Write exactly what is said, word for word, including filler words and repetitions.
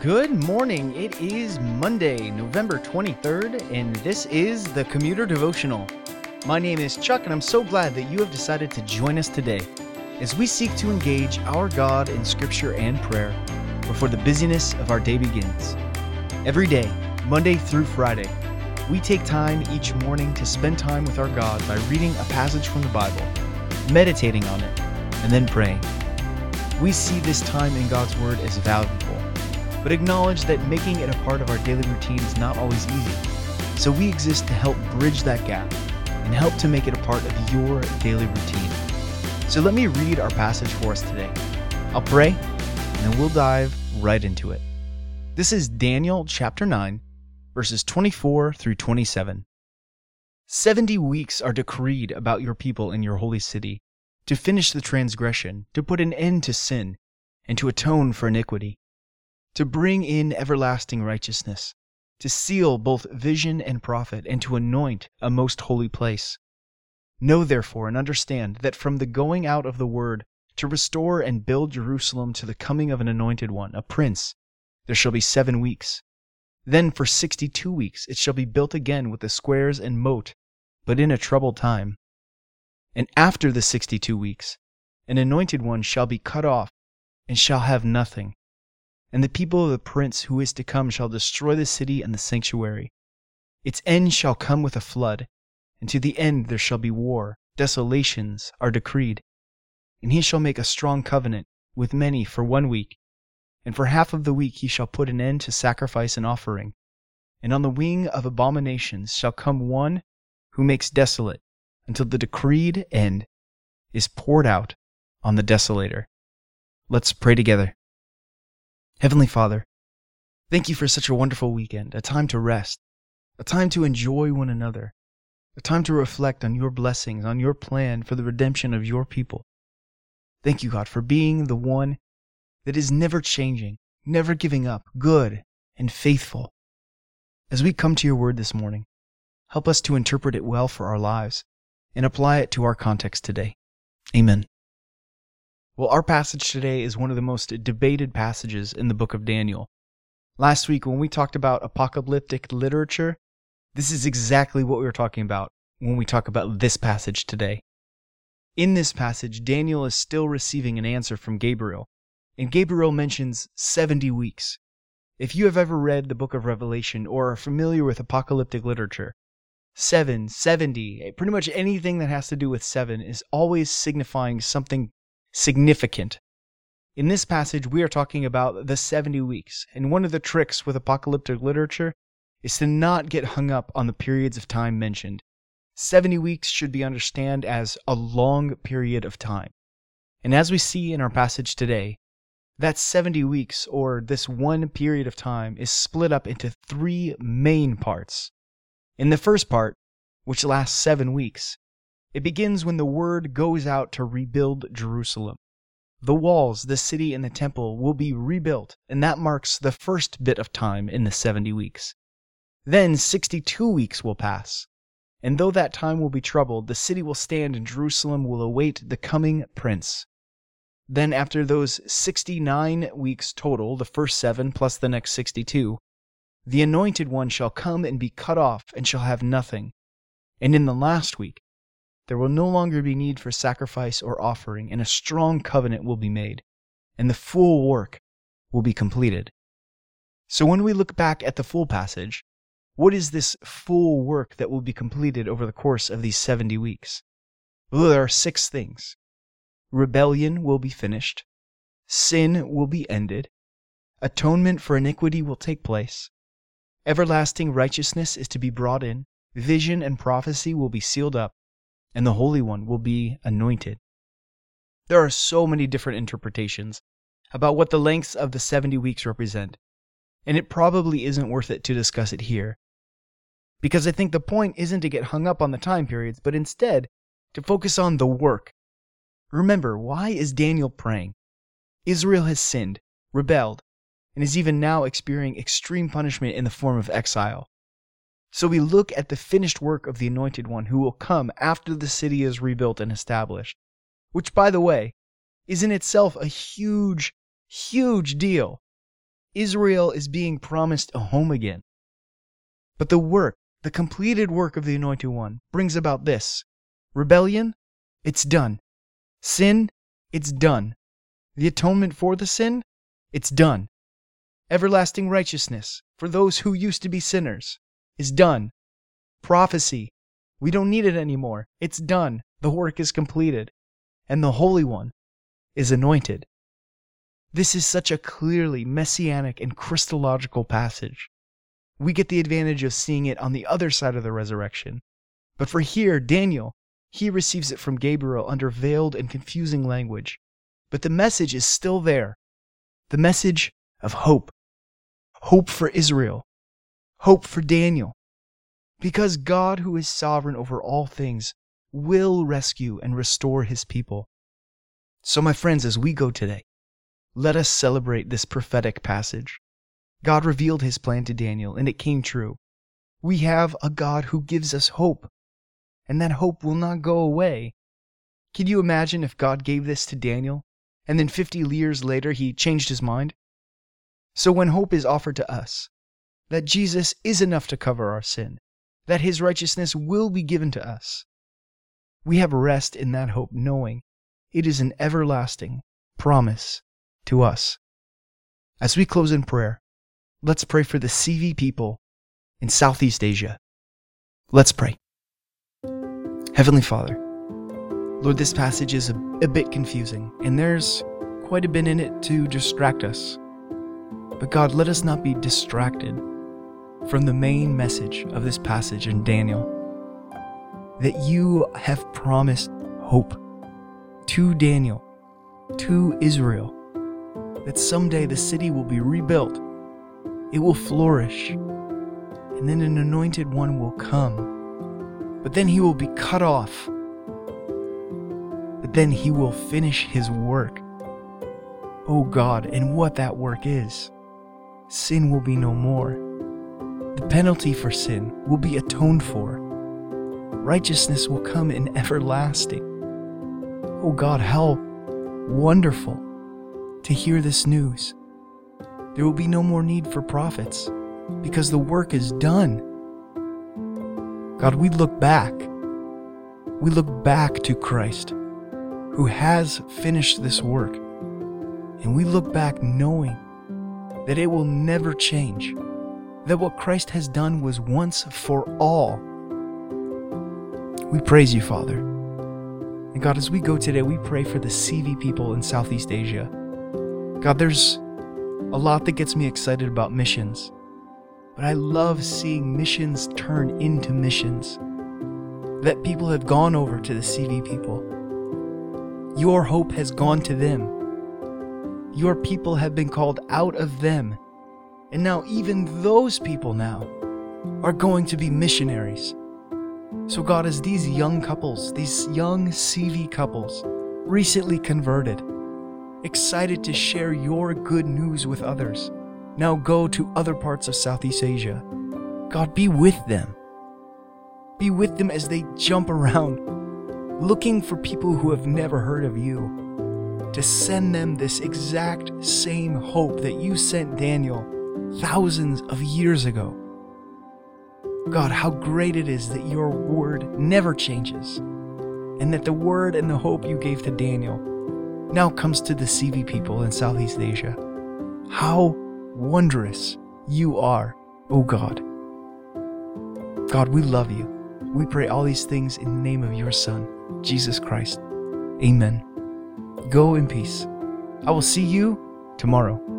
Good morning. It is Monday, November twenty-third, and this is the Commuter Devotional. My name is Chuck, and I'm so glad that you have decided to join us today as we seek to engage our God in Scripture and prayer before the busyness of our day begins. Every day, Monday through Friday, we take time each morning to spend time with our God by reading a passage from the Bible, meditating on it, and then praying. We see this time in God's Word as valuable, but acknowledge that making it a part of our daily routine is not always easy. So we exist to help bridge that gap and help to make it a part of your daily routine. So let me read our passage for us today. I'll pray, and then we'll dive right into it. This is Daniel chapter nine, verses twenty-four through twenty-seven. Seventy weeks are decreed about your people in your holy city, to finish the transgression, to put an end to sin, and to atone for iniquity, to bring in everlasting righteousness, to seal both vision and prophet, and to anoint a most holy place. Know therefore and understand that from the going out of the word to restore and build Jerusalem to the coming of an anointed one, a prince, there shall be seven weeks. Then for sixty-two weeks it shall be built again with the squares and moat, but in a troubled time. And after the sixty-two weeks, an anointed one shall be cut off and shall have nothing. And the people of the prince who is to come shall destroy the city and the sanctuary. Its end shall come with a flood, and to the end there shall be war. Desolations are decreed. And he shall make a strong covenant with many for one week. And for half of the week he shall put an end to sacrifice and offering. And on the wing of abominations shall come one who makes desolate, until the decreed end is poured out on the desolator. Let's pray together. Heavenly Father, thank you for such a wonderful weekend, a time to rest, a time to enjoy one another, a time to reflect on your blessings, on your plan for the redemption of your people. Thank you, God, for being the one that is never changing, never giving up, good and faithful. As we come to your word this morning, help us to interpret it well for our lives and apply it to our context today. Amen. Well, our passage today is one of the most debated passages in the book of Daniel. Last week, when we talked about apocalyptic literature, this is exactly what we were talking about when we talk about this passage today. In this passage, Daniel is still receiving an answer from Gabriel, and Gabriel mentions seventy weeks. If you have ever read the book of Revelation or are familiar with apocalyptic literature, seven, seventy, pretty much anything that has to do with seven is always signifying something significant. In this passage, we are talking about the seventy weeks, and one of the tricks with apocalyptic literature is to not get hung up on the periods of time mentioned. seventy weeks should be understood as a long period of time. And as we see in our passage today, that seventy weeks, or this one period of time, is split up into three main parts. In the first part, which lasts seven weeks, it begins when the word goes out to rebuild Jerusalem. The walls, the city, and the temple will be rebuilt, and that marks the first bit of time in the seventy weeks. Then sixty-two weeks will pass, and though that time will be troubled, the city will stand and Jerusalem will await the coming prince. Then after those sixty-nine weeks total, the first seven plus the next sixty-two, the anointed one shall come and be cut off and shall have nothing. And in the last week, there will no longer be need for sacrifice or offering, and a strong covenant will be made, and the full work will be completed. So when we look back at the full passage, what is this full work that will be completed over the course of these seventy weeks? Well, there are six things. Rebellion will be finished. Sin will be ended. Atonement for iniquity will take place. Everlasting righteousness is to be brought in. Vision and prophecy will be sealed up, and the Holy One will be anointed. There are so many different interpretations about what the lengths of the seventy weeks represent, and it probably isn't worth it to discuss it here, because I think the point isn't to get hung up on the time periods, but instead to focus on the work. Remember, why is Daniel praying? Israel has sinned, rebelled, and is even now experiencing extreme punishment in the form of exile. So we look at the finished work of the Anointed One who will come after the city is rebuilt and established, which, by the way, is in itself a huge, huge deal. Israel is being promised a home again. But the work, the completed work of the Anointed One, brings about this. Rebellion, it's done. Sin, it's done. The atonement for the sin, it's done. Everlasting righteousness, for those who used to be sinners, is done. Prophecy, we don't need it anymore. It's done. The work is completed. And the Holy One is anointed. This is such a clearly messianic and Christological passage. We get the advantage of seeing it on the other side of the resurrection. But for here, Daniel, he receives it from Gabriel under veiled and confusing language. But the message is still there. The message of hope. Hope for Israel. Hope for Daniel. Because God, who is sovereign over all things, will rescue and restore his people. So my friends, as we go today, let us celebrate this prophetic passage. God revealed his plan to Daniel, and it came true. We have a God who gives us hope, and that hope will not go away. Can you imagine if God gave this to Daniel, and then fifty years later he changed his mind? So when hope is offered to us, that Jesus is enough to cover our sin, that his righteousness will be given to us, we have rest in that hope, knowing it is an everlasting promise to us. As we close in prayer, let's pray for the C V people in Southeast Asia. Let's pray. Heavenly Father, Lord, this passage is a, a bit confusing, and there's quite a bit in it to distract us. But God, let us not be distracted from the main message of this passage in Daniel, that you have promised hope to Daniel, to Israel, that someday the city will be rebuilt, it will flourish, and then an anointed one will come, but then he will be cut off, but then he will finish his work. Oh God, and what that work is. Sin will be no more. The penalty for sin will be atoned for. Righteousness will come in everlasting. Oh God, how wonderful to hear this news. There will be no more need for prophets because the work is done. God, we look back. We look back to Christ, who has finished this work. And we look back knowing that it will never change, that what Christ has done was once for all. We praise you, Father. And God, as we go today, we pray for the C V people in Southeast Asia. God, there's a lot that gets me excited about missions, but I love seeing missions turn into missions, that people have gone over to the C V people. Your hope has gone to them. Your people have been called out of them. And now even those people now are going to be missionaries. So God, as these young couples, these young C V couples, recently converted, excited to share your good news with others, now go to other parts of Southeast Asia. God, be with them. Be with them as they jump around, looking for people who have never heard of you, to send them this exact same hope that you sent Daniel thousands of years ago. God, how great it is that your word never changes, and that the word and the hope you gave to Daniel now comes to the C V people in Southeast Asia. How wondrous you are, O God. God, we love you. We pray all these things in the name of your Son, Jesus Christ. Amen. Go in peace. I will see you tomorrow.